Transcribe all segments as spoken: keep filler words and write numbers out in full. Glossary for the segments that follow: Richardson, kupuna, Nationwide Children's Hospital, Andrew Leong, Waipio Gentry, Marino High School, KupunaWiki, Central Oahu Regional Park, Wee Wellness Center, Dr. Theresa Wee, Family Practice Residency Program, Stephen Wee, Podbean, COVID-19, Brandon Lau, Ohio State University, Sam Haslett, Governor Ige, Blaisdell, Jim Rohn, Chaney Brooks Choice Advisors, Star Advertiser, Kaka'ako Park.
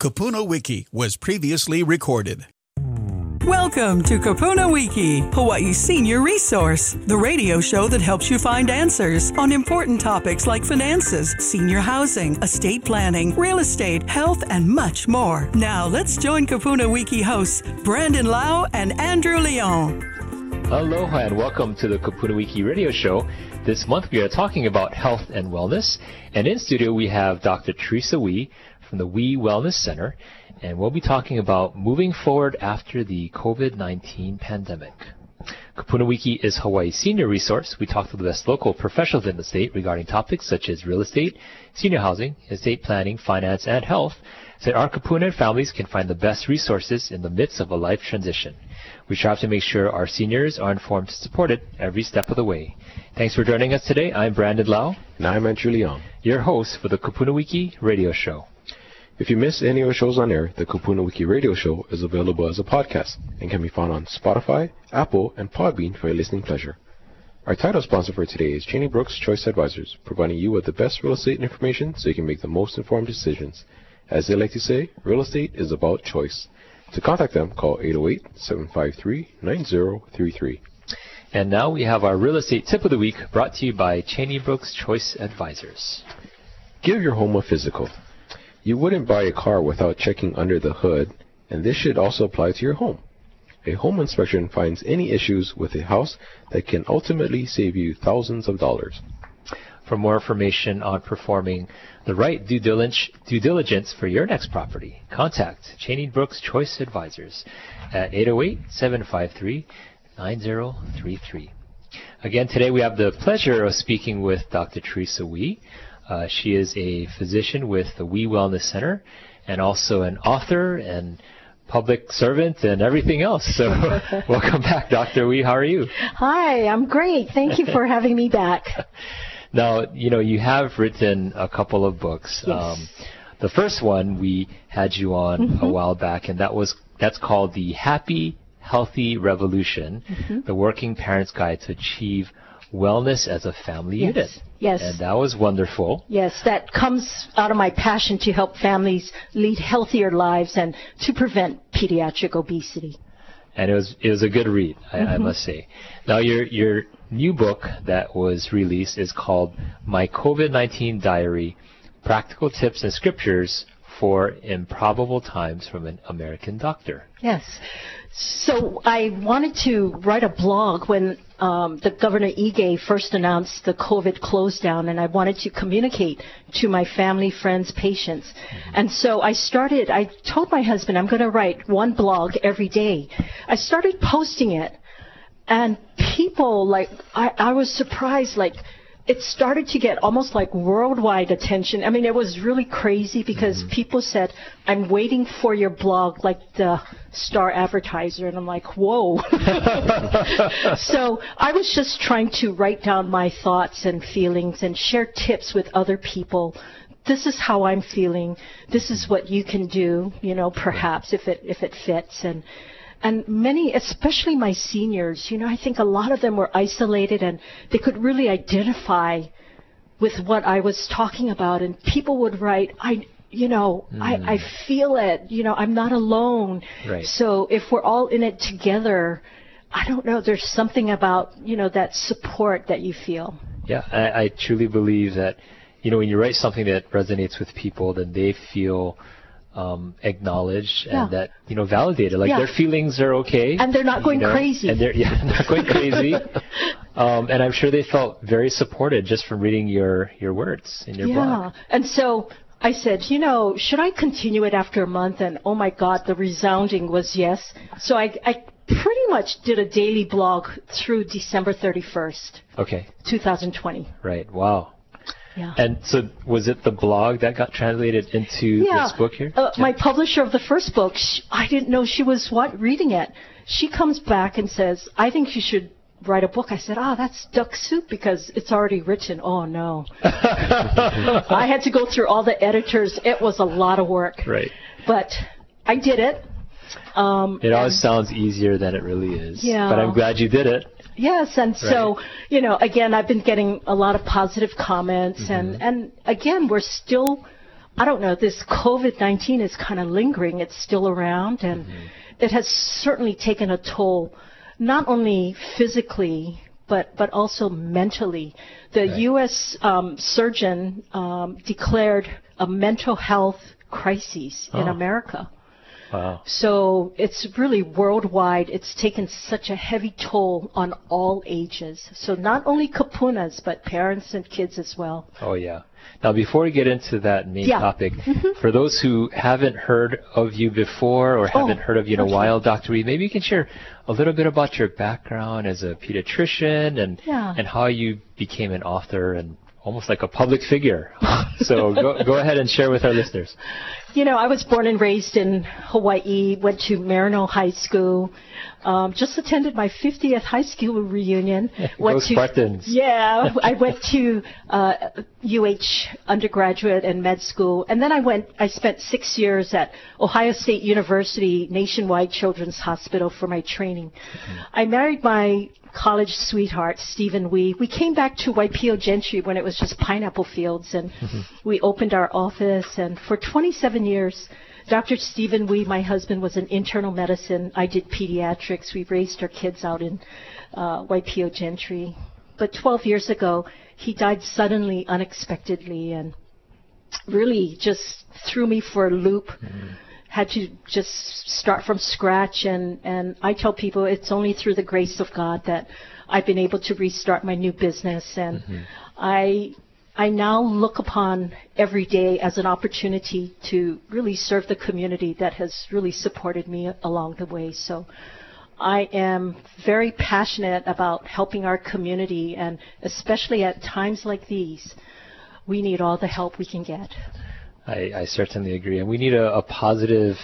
KupunaWiki was previously recorded. Welcome to KupunaWiki, Hawaii's senior resource, the radio show that helps you find answers on important topics like finances, senior housing, estate planning, real estate, health, and much more. Now let's join KupunaWiki hosts Brandon Lau and Andrew Leong. Aloha and welcome to the KupunaWiki radio show. This month we are talking about health and wellness, and in studio we have Doctor Theresa Wee from the Wee Wellness Center, and we'll be talking about moving forward after the COVID nineteen pandemic. KupunaWiki is Hawaii's senior resource. We talk to the best local professionals in the state regarding topics such as real estate, senior housing, estate planning, finance, and health, so that our kupuna and families can find the best resources in the midst of a life transition. We strive to make sure our seniors are informed and supported every step of the way. Thanks for joining us today. I'm Brandon Lau. And I'm Andrew Leong, your host for the KupunaWiki radio show. If you miss any of the shows on air, the KupunaWiki radio show is available as a podcast and can be found on Spotify, Apple, and Podbean for your listening pleasure. Our title sponsor for today is Chaney Brooks Choice Advisors, providing you with the best real estate information so you can make the most informed decisions. As they like to say, real estate is about choice. To contact them, call eight oh eight, seven five three, nine oh three three. And now we have our real estate tip of the week brought to you by Chaney Brooks Choice Advisors. Give your home a physical. You wouldn't buy a car without checking under the hood, and this should also apply to your home. A home inspection finds any issues with a house that can ultimately save you thousands of dollars. For more information on performing the right due diligence for your next property, contact Chaney Brooks Choice Advisors at eight oh eight, seven five three, nine oh three three. Again, today we have the pleasure of speaking with Doctor Theresa Wee. Uh, she is a physician with the Wee Wellness Center and also an author and public servant and everything else. So welcome back, Doctor Wee. How are you? Hi, I'm great. Thank you for having me back. Now, you know, you have written a couple of books. Yes. Um, the first one we had you on mm-hmm. a while back, and that was that's called The Happy, Healthy Revolution, mm-hmm. The Working Parents' Guide to Achieve Wellness as a Family yes. Unit. Yes. And that was wonderful. Yes, that comes out of my passion to help families lead healthier lives and to prevent pediatric obesity. And it was it was a good read, I, mm-hmm. I must say. Now, your your new book that was released is called My COVID nineteen Diary, Practical Tips and Scriptures for Improbable Times from an American Doctor. Yes. So I wanted to write a blog when um, the Governor Ige first announced the COVID close down, and I wanted to communicate to my family, friends, patients. Mm-hmm. And so I started, I told my husband, I'm going to write one blog every day. I started posting it, and people, like, I, I was surprised, like, it started to get almost like worldwide attention. I mean, it was really crazy because mm-hmm. people said, I'm waiting for your blog, like the Star Advertiser. And I'm like, whoa. So I was just trying to write down my thoughts and feelings and share tips with other people. This is how I'm feeling. This is what you can do, you know, perhaps if it if it fits. And And many, especially my seniors, you know, I think a lot of them were isolated and they could really identify with what I was talking about. And people would write, I, you know, mm. I, I feel it, you know, I'm not alone. Right. So if we're all in it together, I don't know, there's something about, you know, that support that you feel. Yeah, I, I truly believe that, you know, when you write something that resonates with people, then they feel Um, acknowledged yeah. and that, you know, validated. Like yeah. their feelings are okay. And they're not going you know, crazy. And they're yeah, not going crazy. Um, and I'm sure they felt very supported just from reading your, your words in your yeah. blog. Yeah. And so I said, you know, should I continue it after a month? And oh my God, the resounding was yes. So I, I pretty much did a daily blog through December thirty-first. Okay. two thousand twenty. Right. Wow. Yeah. And so was it the blog that got translated into yeah. this book here? Uh, yeah. My publisher of the first book, she, I didn't know she was what reading it. She comes back and says, I think you should write a book. I said, oh, that's duck soup because it's already written. Oh, no. I had to go through all the editors. It was a lot of work. Right. But I did it. Um, it always sounds easier than it really is. Yeah. But I'm glad you did it. Yes, and right. so, you know, again, I've been getting a lot of positive comments, mm-hmm. and, and again, we're still I don't know, this COVID nineteen is kind of lingering. It's still around, and mm-hmm. it has certainly taken a toll, not only physically, but, but also mentally. The right. U S um, surgeon um, declared a mental health crisis oh. in America. Wow. So it's really worldwide. It's taken such a heavy toll on all ages. So not only kapunas, but parents and kids as well. Oh, yeah. Now, before we get into that main yeah. topic, mm-hmm. for those who haven't heard of you before or haven't oh, heard of you in a while, Doctor Wee, maybe you can share a little bit about your background as a pediatrician and yeah. and how you became an author and almost like a public figure. So go, go ahead and share with our listeners. You know, I was born and raised in Hawaii, went to Marino High School, um, just attended my fiftieth high school reunion. Went to, Spartans. Yeah, I went to uh, U H undergraduate and med school, and then I went. I spent six years at Ohio State University Nationwide Children's Hospital for my training. Mm-hmm. I married my college sweetheart, Stephen Wee. We came back to Waipio Gentry when it was just pineapple fields, and mm-hmm. we opened our office. And for twenty-seven years, Doctor Stephen Wee, my husband, was in internal medicine. I did pediatrics. We raised our kids out in uh, Waipio Gentry. But twelve years ago, he died suddenly, unexpectedly, and really just threw me for a loop. Mm-hmm. Had to just start from scratch, and, and I tell people it's only through the grace of God that I've been able to restart my new business. And mm-hmm. I I now look upon every day as an opportunity to really serve the community that has really supported me along the way. So I am very passionate about helping our community, and especially at times like these, we need all the help we can get. I, I certainly agree, and we need a, a positive,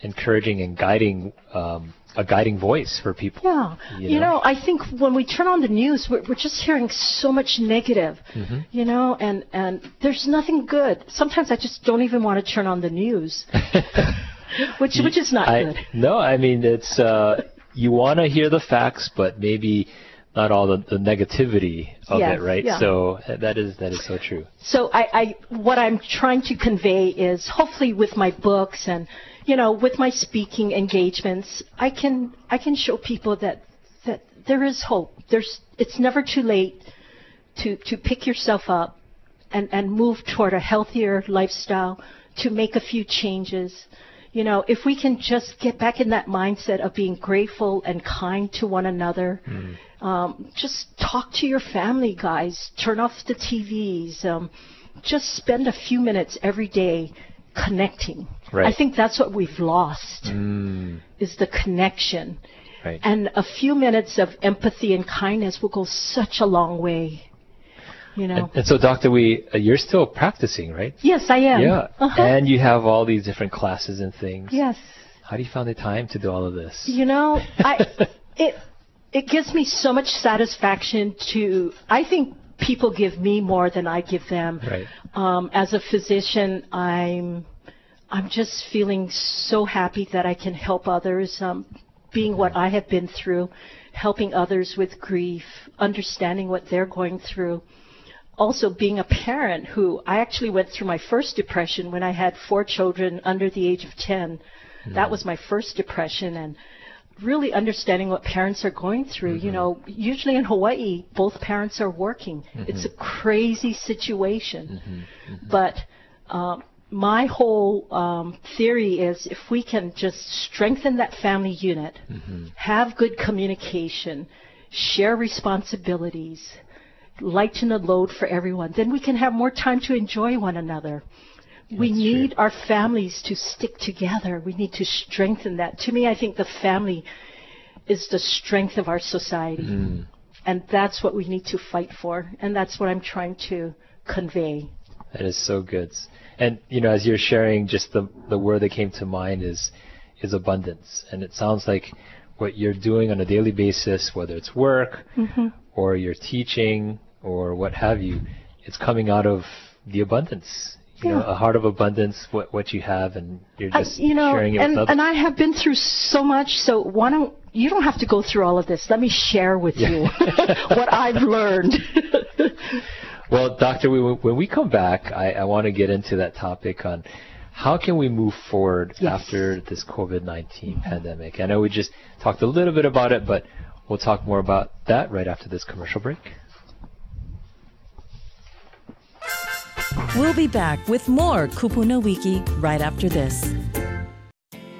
encouraging, and guiding um, a guiding voice for people. Yeah, you know, you know I think when we turn on the news, we're, we're just hearing so much negative, mm-hmm. you know, and and there's nothing good. Sometimes I just don't even want to turn on the news, which which is not I, good. No, I mean it's uh, you want to hear the facts, but maybe not all the, the negativity of yes, it, right? Yeah. So that is that is so true. So I, I, what I'm trying to convey is, hopefully, with my books and you know, with my speaking engagements, I can I can show people that that there is hope. There's it's never too late to to pick yourself up and and move toward a healthier lifestyle, to make a few changes. You know, if we can just get back in that mindset of being grateful and kind to one another, mm-hmm. um, just talk to your family, guys. Turn off the T Vs. Um, just spend a few minutes every day connecting. Right. I think that's what we've lost, mm. is the connection. Right. And a few minutes of empathy and kindness will go such a long way. You know. and, and so, Doctor Wee, you're still practicing, right? Yes, I am. Yeah, uh-huh. And you have all these different classes and things. Yes. How do you find the time to do all of this? You know, I, it it gives me so much satisfaction to, I think people give me more than I give them. Right. Um, as a physician, I'm, I'm just feeling so happy that I can help others, um, being what I have been through, helping others with grief, understanding what they're going through. Also being a parent who, I actually went through my first depression when I had four children under the age of ten. Mm-hmm. That was my first depression, and really understanding what parents are going through. Mm-hmm. You know, usually in Hawaii, both parents are working. Mm-hmm. It's a crazy situation. Mm-hmm. Mm-hmm. But um, my whole um, theory is, if we can just strengthen that family unit, mm-hmm. have good communication, share responsibilities, lighten the load for everyone, then we can have more time to enjoy one another. We That's need true. Our families to stick together. We need to strengthen that. To me, I think the family is the strength of our society. Mm. And that's what we need to fight for. And that's what I'm trying to convey. That is so good. And, you know, as you're sharing, just the, the word that came to mind is is abundance. And it sounds like what you're doing on a daily basis, whether it's work mm-hmm. or your teaching, or what have you, it's coming out of the abundance, you yeah. know, a heart of abundance, what what you have, and you're just I, you know, sharing it and, with others. And I have been through so much, so why don't, you don't have to go through all of this. Let me share with yeah. you what I've learned. Well, Doctor Wee, when we come back, I, I want to get into that topic on how can we move forward yes. after this COVID nineteen mm-hmm. pandemic. I know we just talked a little bit about it, but we'll talk more about that right after this commercial break. We'll be back with more KupunaWiki right after this.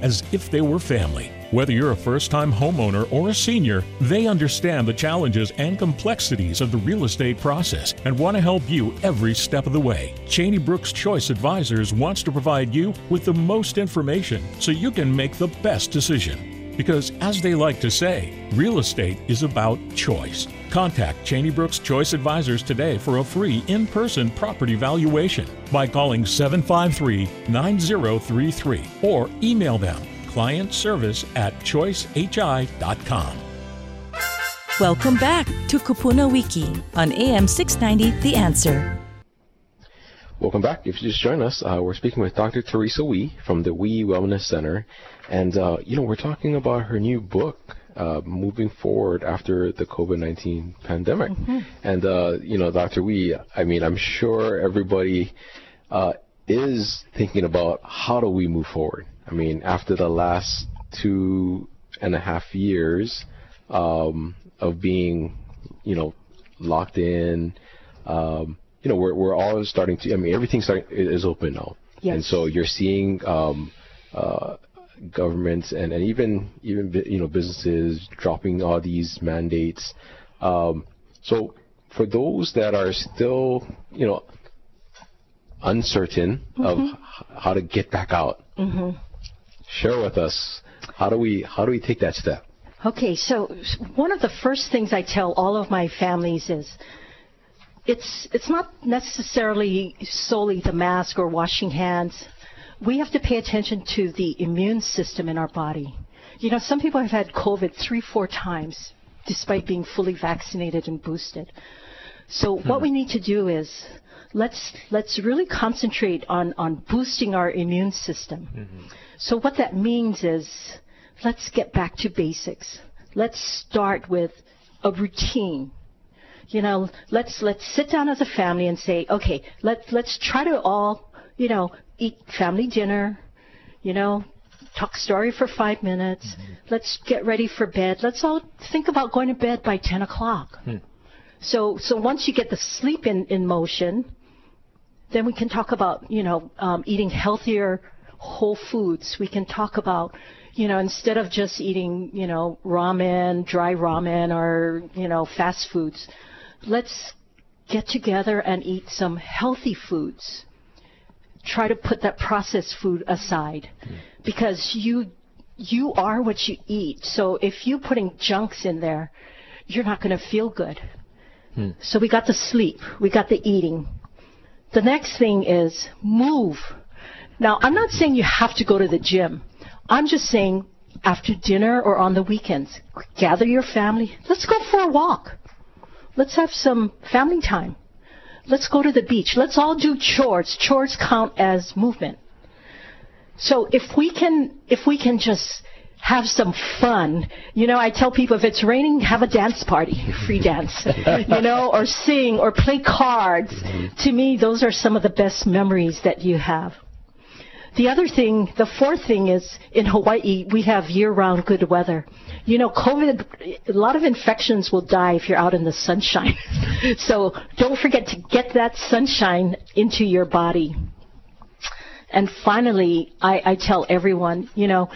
as if they were family. Whether you're a first-time homeowner or a senior, they understand the challenges and complexities of the real estate process and want to help you every step of the way. Chaney Brooks Choice Advisors wants to provide you with the most information so you can make the best decision. Because as they like to say, real estate is about choice. Contact Chaney Brooks Choice Advisors today for a free in-person property valuation by calling seven five three, nine zero three three or email them client service at choice h i dot com. Welcome back to KupunaWiki on A M six ninety, The Answer. Welcome back. If you just joined us, uh, we're speaking with Doctor Theresa Wee from the Wee Wellness Center. And, uh, you know, we're talking about her new book, uh, Moving Forward After the COVID nineteen Pandemic. Mm-hmm. And, uh, you know, Doctor Wee, I mean, I'm sure everybody uh, is thinking about how do we move forward. I mean, after the last two and a half years um, of being, you know, locked in, um, you know, we're we're all starting to. I mean, everything starting is open now, yes. and so you're seeing um, uh, governments and, and even even you know businesses dropping all these mandates. Um, so for those that are still, you know, uncertain mm-hmm. of how to get back out. Mm-hmm. Share with us, how do we how do we take that step? Okay, so one of the first things I tell all of my families is it's it's not necessarily solely the mask or washing hands. We have to pay attention to the immune system in our body. You know, some people have had COVID three, four times despite being fully vaccinated and boosted. So hmm. what we need to do is Let's let's really concentrate on, on boosting our immune system. Mm-hmm. So what that means is let's get back to basics. Let's start with a routine. You know, let's let's sit down as a family and say, okay, let's let's try to all, you know, eat family dinner, you know, talk story for five minutes. Mm-hmm. Let's get ready for bed. Let's all think about going to bed by ten o'clock. Mm. So so once you get the sleep in, in motion, then we can talk about, you know, um, eating healthier whole foods. We can talk about, you know, instead of just eating, you know, ramen, dry ramen or, you know, fast foods, let's get together and eat some healthy foods. Try to put that processed food aside mm. because you you are what you eat. So if you're putting junks in there, you're not going to feel good. Hmm. So we got the sleep, we got the eating. The next thing is move. Now, I'm not saying you have to go to the gym. I'm just saying after dinner or on the weekends, gather your family. Let's go for a walk. Let's have some family time. Let's go to the beach. Let's all do chores. Chores count as movement. So if we can, if we can just have some fun. You know, I tell people if it's raining, have a dance party, free dance, you know, or sing or play cards. Mm-hmm. To me, those are some of the best memories that you have. The other thing, the fourth thing is in Hawaii, we have year-round good weather. You know, COVID, a lot of infections will die if you're out in the sunshine. So don't forget to get that sunshine into your body. And finally, I, I tell everyone, you know,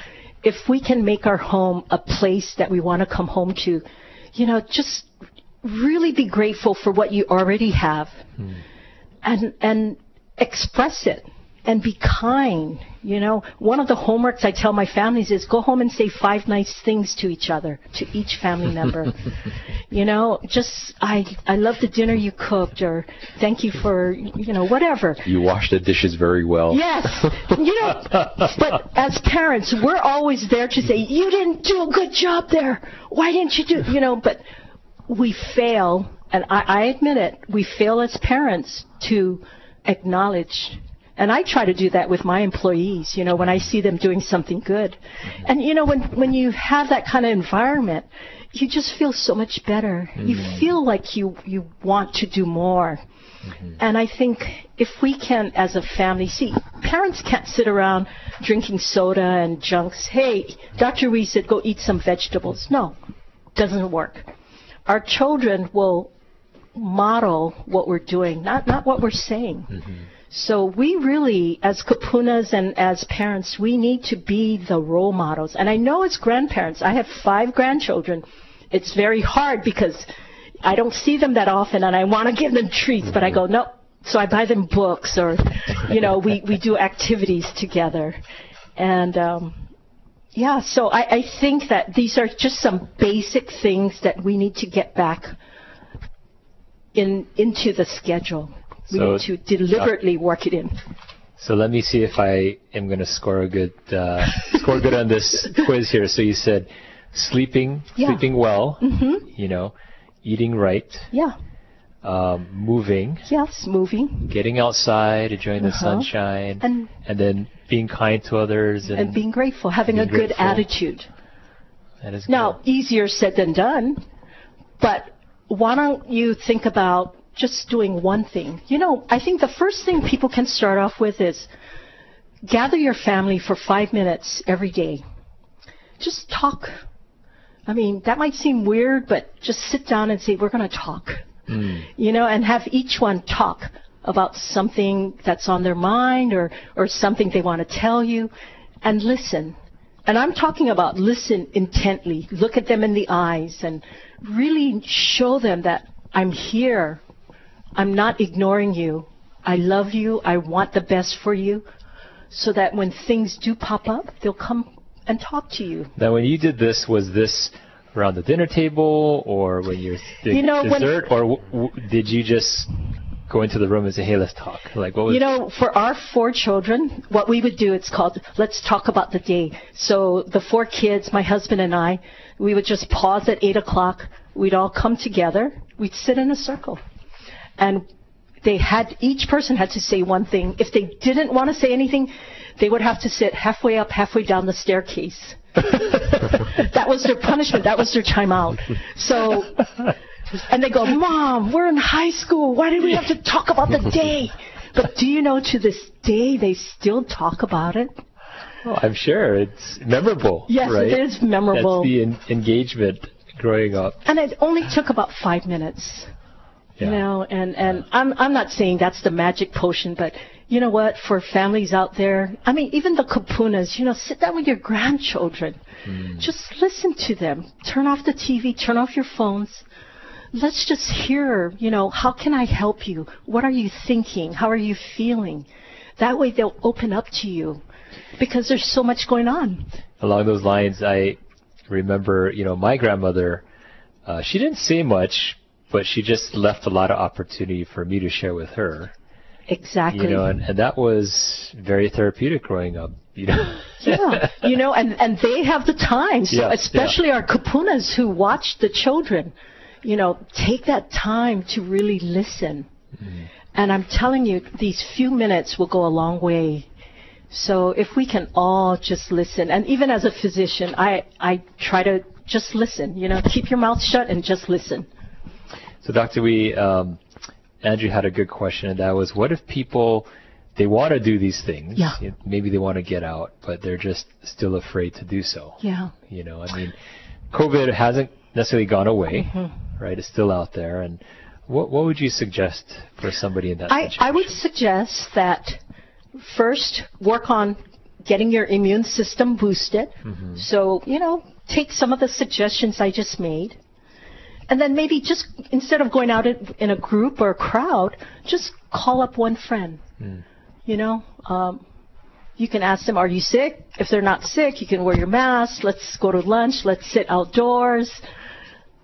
if we can make our home a place that we want to come home to, you know, just really be grateful for what you already have mm. and and express it. and be kind. You know, one of the homeworks I tell my families is go home and say five nice things to each other, to each family member. You know, just, I, I love the dinner you cooked, or thank you for, you know, whatever. You wash the dishes very well. Yes. You know, but as parents, we're always there to say, you didn't do a good job there. Why didn't you do, you know, but we fail, and I, I admit it, we fail as parents to acknowledge. And I try to do that with my employees, you know, when I see them doing something good. And, you know, when, when you have that kind of environment, you just feel so much better. Mm-hmm. You feel like you, you want to do more. Mm-hmm. And I think if we can, as a family, see, parents can't sit around drinking soda and junks. Hey, Doctor Wee said, go eat some vegetables. No, doesn't work. Our children will model what we're doing, not, not what we're saying. Mm-hmm. So we really, as Kupunas and as parents, we need to be the role models. And I know as grandparents, I have five grandchildren. It's very hard because I don't see them that often, and I want to give them treats, but I go, no. So I buy them books, or, you know, we, we do activities together. And, um, yeah, so I, I think that these are just some basic things that we need to get back in into the schedule. We so, need to deliberately work it in. So let me see if I am going to score a good uh, score good on this quiz here. So you said sleeping, yeah. sleeping well, mm-hmm. you know, eating right, yeah, um, moving, yes, moving, getting outside, enjoying uh-huh. the sunshine, and, and then being kind to others, and, and being grateful, having being a grateful. good attitude. That is now good. Easier said than done, but why don't you think about just doing one thing. You know, I think the first thing people can start off with is gather your family for five minutes every day. Just talk. I mean, that might seem weird, but just sit down and say, we're going to talk. Mm. You know, and have each one talk about something that's on their mind, or, or something they want to tell you, and listen. And I'm talking about listen intently. Look at them in the eyes and really show them that I'm here. I'm not ignoring you. I love you. I want the best for you, so that when things do pop up, they'll come and talk to you. Now, when you did this, was this around the dinner table, or when you're you know, dessert, when, or w w did you just go into the room and say, "Hey, let's talk"? Like, what was? You know, for our four children, what we would do, it's called "Let's Talk About the Day." So the four kids, my husband and I, we would just pause at eight o'clock. We'd all come together. We'd sit in a circle. And they had, each person had to say one thing. If they didn't want to say anything, they would have to sit halfway up, halfway down the staircase. That was their punishment. That was their time out. So, and they go, Mom, we're in high school. Why do we have to talk about the day? But do you know, to this day, they still talk about it? Well, I'm sure it's memorable. Yes, right? It is memorable. That's the en engagement growing up. And it only took about five minutes. Yeah. You know, and, and I'm, I'm not saying that's the magic potion, but you know what, for families out there, I mean, even the Kupunas, you know, sit down with your grandchildren. Mm. Just listen to them. Turn off the T V. Turn off your phones. Let's just hear, you know, how can I help you? What are you thinking? How are you feeling? That way they'll open up to you, because there's so much going on. Along those lines, I remember, you know, my grandmother, uh, she didn't say much, but she just left a lot of opportunity for me to share with her. Exactly. You know, and, and that was very therapeutic growing up, you know. Yeah, you know, and, and they have the time, so yeah, especially yeah. our Kupunas who watch the children, you know, take that time to really listen. Mm-hmm. And I'm telling you, these few minutes will go a long way. So if we can all just listen, and even as a physician, I, I try to just listen, you know, keep your mouth shut and just listen. So, Doctor Wee, um, Andrew had a good question, and that was, what if people, they want to do these things, yeah. you know, maybe they want to get out, but they're just still afraid to do so? Yeah. You know, I mean, COVID hasn't necessarily gone away, mm-hmm. right? It's still out there. And what, what would you suggest for somebody in that I, situation? I would suggest that first, work on getting your immune system boosted. Mm-hmm. So, you know, take some of the suggestions I just made. And then maybe just, instead of going out in a group or a crowd, just call up one friend. Mm. you know. Um, you can ask them, are you sick? If they're not sick, you can wear your mask. Let's go to lunch. Let's sit outdoors.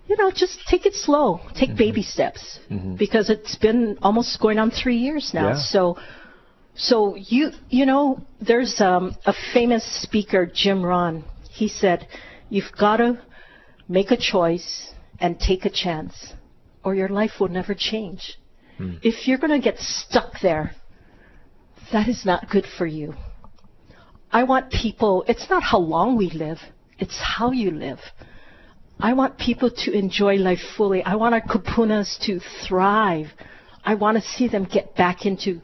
You know, just take it slow. Take mm-hmm. baby steps mm-hmm. because it's been almost going on three years now. Yeah. So, so you you know, there's um, a famous speaker, Jim Rohn. He said, you've got to make a choice and take a chance, or your life will never change. Mm. If you're going to get stuck there, that is not good for you. I want people, it's not how long we live, it's how you live. I want people to enjoy life fully. I want our kupunas to thrive. I want to see them get back into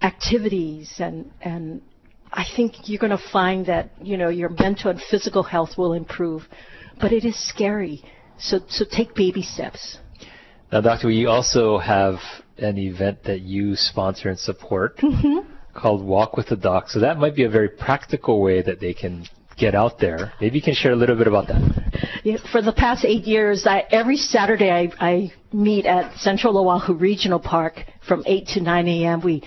activities, and, and I think you're going to find that, you know, your mental and physical health will improve. But it is scary. So, so take baby steps. Now, Doctor Wee, you also have an event that you sponsor and support mm-hmm. called Walk with the Doc. So that might be a very practical way that they can get out there. Maybe you can share a little bit about that. Yeah, for the past eight years, I, every Saturday I, I meet at Central Oahu Regional Park from eight to nine a m We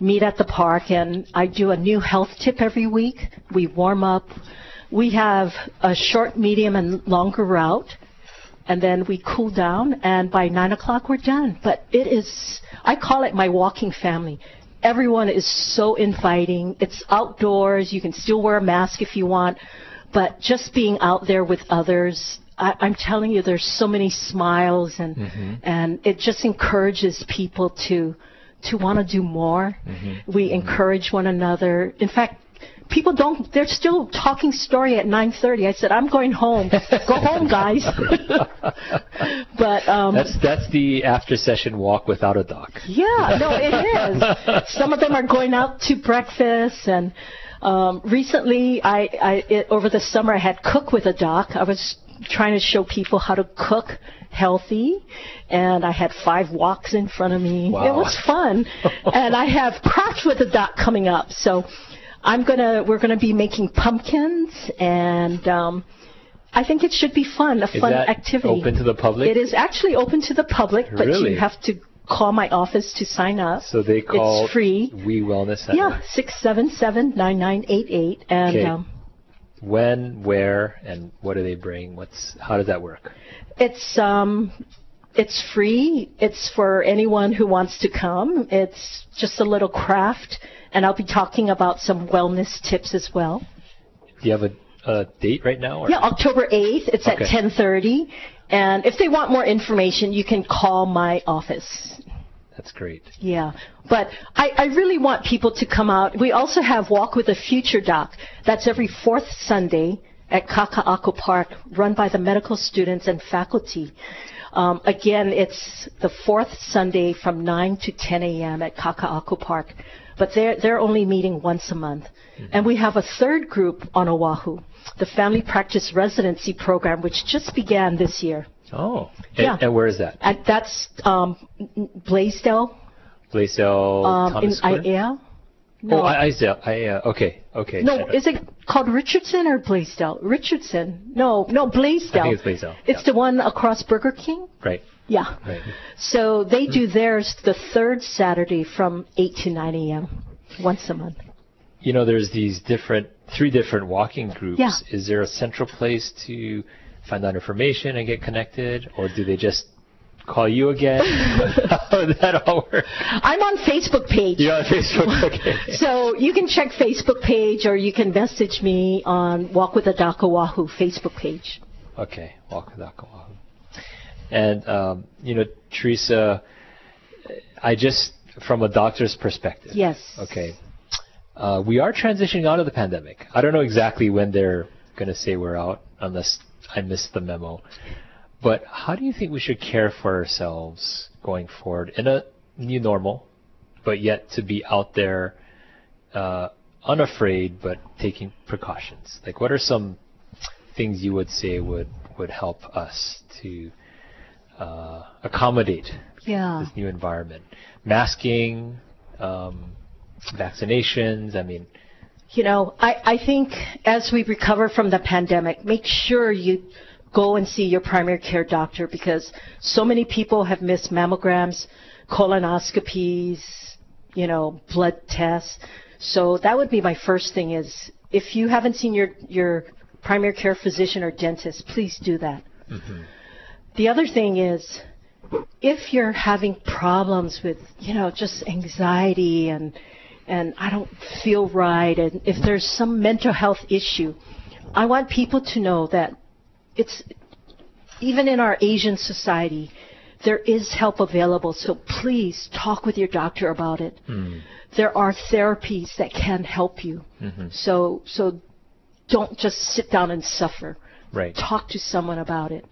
meet at the park, and I do a new health tip every week. We warm up. We have a short, medium, and longer route. And then we cool down, and by nine o'clock we're done. But it is, I call it my walking family. Everyone is so inviting. It's outdoors. You can still wear a mask if you want. But just being out there with others, I, I'm telling you, there's so many smiles, and mm-hmm. and it just encourages people to to want to do more. Mm-hmm. We mm-hmm. encourage one another. In fact, people don't, they're still talking story at nine thirty. I said, I'm going home. Go home, guys. But um, that's, that's the after-session walk without a doc. Yeah, no, it is. Some of them are going out to breakfast. And um, recently, I, I it, over the summer, I had Cook with a Doc. I was trying to show people how to cook healthy, and I had five walks in front of me. Wow. It was fun. And I have Crafts with a Doc coming up. So... I'm gonna. We're gonna be making pumpkins, and um, I think it should be fun. A fun activity. Is that open to the public? It is actually open to the public, but really? You have to call my office to sign up. So they call. It's free. Wee Wellness Center. Yeah, six seven seven nine nine eight eight. And okay. um, when, where, and what do they bring? What's how does that work? It's um, it's free. It's for anyone who wants to come. It's just a little craft. And I'll be talking about some wellness tips as well. Do you have a, a date right now? Or? Yeah, October eighth. It's okay. At ten thirty. And if they want more information, you can call my office. That's great. Yeah. But I, I really want people to come out. We also have Walk with the Future Doc. That's every fourth Sunday at Kaka'ako Park, run by the medical students and faculty. Um, again, it's the fourth Sunday from nine to ten a m at Kaka'ako Park. But they're, they're only meeting once a month. Mm-hmm. And we have a third group on Oahu, the Family Practice Residency Program, which just began this year. Oh. And, yeah. and where is that? At, that's um, Blaisdell. Blaisdell, um, Thomas in I A E A. No. Oh, I A E A. Okay. Okay. No, is it called Richardson or Blaisdell? Richardson. No, no, Blaisdell. I think it's Blaisdell. It's yeah. the one across Burger King? Right. Yeah. Right. So they do theirs the third Saturday from eight to nine a m once a month. You know, there's these different, three different walking groups. Yeah. Is there a central place to find out information and get connected, or do they just call you again? How did that all work? I'm on Facebook page. You're on Facebook, okay. So you can check Facebook page, or you can message me on Walk with the Doc Oahu Facebook page. Okay, Walk with the Doc Oahu. And, um, you know, Theresa, I just, from a doctor's perspective. Yes. Okay. Uh, we are transitioning out of the pandemic. I don't know exactly when they're going to say we're out, unless I missed the memo. But how do you think we should care for ourselves going forward in a new normal, but yet to be out there uh, unafraid but taking precautions? Like, what are some things you would say would, would help us to... Uh, accommodate yeah. this new environment? Masking, um, vaccinations, I mean. You know, I, I think as we recover from the pandemic, make sure you go and see your primary care doctor, because so many people have missed mammograms, colonoscopies, you know, blood tests. So that would be my first thing is, if you haven't seen your, your primary care physician or dentist, please do that. Mm-hmm. The other thing is, if you're having problems with, you know, just anxiety and, and I don't feel right, and if there's some mental health issue, I want people to know that it's, even in our Asian society, there is help available, so please talk with your doctor about it. Mm. There are therapies that can help you. Mm-hmm. So so don't just sit down and suffer. Right. Talk to someone about it.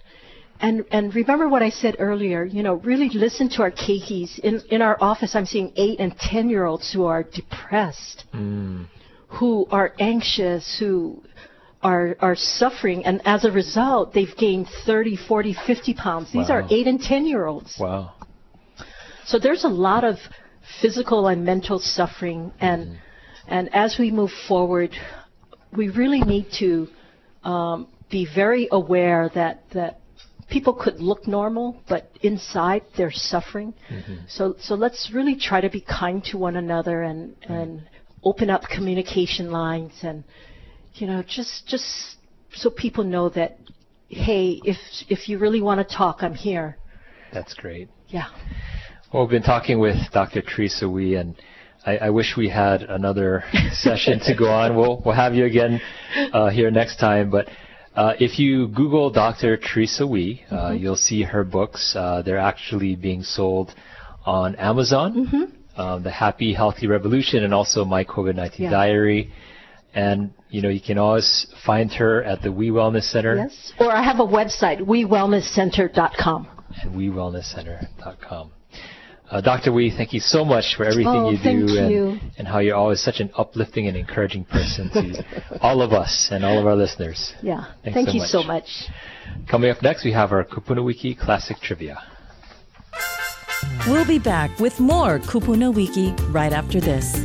And and remember what I said earlier, you know, really listen to our keihis. In, in our office, I'm seeing eight and ten-year-olds who are depressed, mm. who are anxious, who are are suffering, and as a result, they've gained thirty, forty, fifty pounds. These wow. are eight and ten-year-olds. Wow. So there's a lot of physical and mental suffering, and mm. and as we move forward, we really need to um, be very aware that, that people could look normal, but inside they're suffering. Mm-hmm. So so let's really try to be kind to one another and, mm. and open up communication lines and, you know, just just so people know that, hey, if if you really want to talk, I'm here. That's great. Yeah. Well, we've been talking with Doctor Theresa Wee, and I, I wish we had another session to go on. We'll we'll have you again uh, here next time. But uh, if you Google Doctor Theresa Wee, uh, mm-hmm. you'll see her books. Uh, they're actually being sold on Amazon, mm-hmm. um, The Happy Healthy Revolution, and also My COVID nineteen yeah. Diary. And, you know, you can always find her at the Wee Wellness Center. Yes, or I have a website, wee wellness center dot com. And wee wellness center dot com. Uh, Doctor Wee, thank you so much for everything oh, you do and, you. and how you're always such an uplifting and encouraging person to all of us and all of our listeners. Yeah, Thanks thank so you much. so much. Coming up next, we have our KupunaWiki Classic Trivia. We'll be back with more KupunaWiki right after this.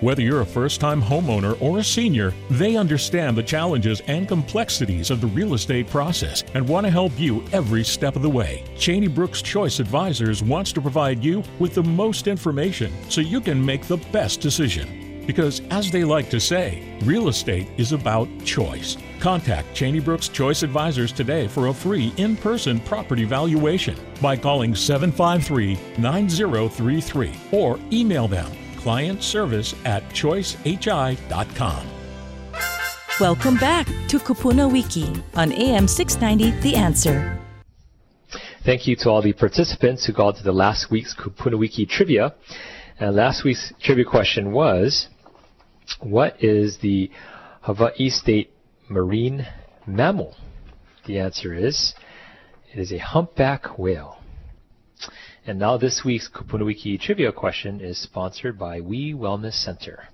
Whether you're a first-time homeowner or a senior, they understand the challenges and complexities of the real estate process and want to help you every step of the way. Chaney Brooks Choice Advisors wants to provide you with the most information so you can make the best decision. Because as they like to say, real estate is about choice. Contact Chaney Brooks Choice Advisors today for a free in-person property valuation by calling seven five three, nine zero three three or email them client service at choice h i dot com. Welcome back to KupunaWiki on A M six ninety, The Answer. Thank you to all the participants who called to the last week's KupunaWiki trivia. And last week's trivia question was, what is the Hawaii State marine mammal? The answer is, it is a humpback whale. And now this week's KupunaWiki trivia question is sponsored by Wee Wellness Center.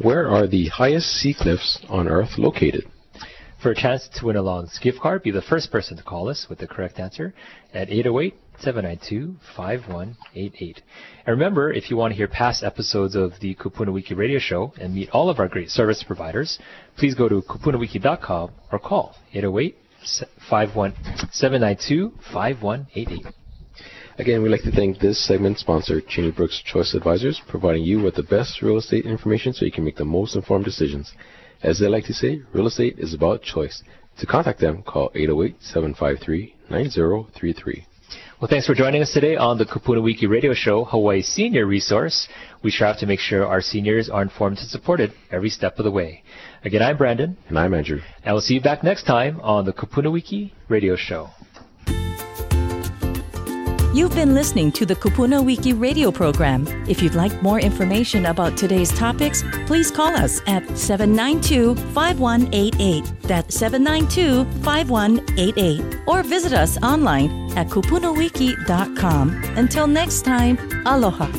Where are the highest sea cliffs on Earth located? For a chance to win a Long's gift card, be the first person to call us with the correct answer at eight oh eight, seven nine two, five one eight eight. And remember, if you want to hear past episodes of the KupunaWiki radio show and meet all of our great service providers, please go to kupuna wiki dot com or call eight oh eight, seven nine two, five one eight eight. Again, we'd like to thank this segment sponsor, Chaney Brooks Choice Advisors, providing you with the best real estate information so you can make the most informed decisions. As they like to say, real estate is about choice. To contact them, call eight oh eight, seven five three, nine zero three three. Well, thanks for joining us today on the KupunaWiki radio show, Hawaii's senior resource. We strive to make sure our seniors are informed and supported every step of the way. Again, I'm Brandon. And I'm Andrew. And we'll see you back next time on the KupunaWiki radio show. You've been listening to the KupunaWiki radio program. If you'd like more information about today's topics, please call us at seven nine two, five one eight eight. That's seven nine two, five one eight eight. Or visit us online at kupuna wiki dot com. Until next time, aloha.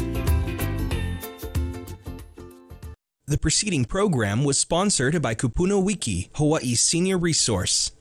The preceding program was sponsored by KupunaWiki, Hawaii's senior resource.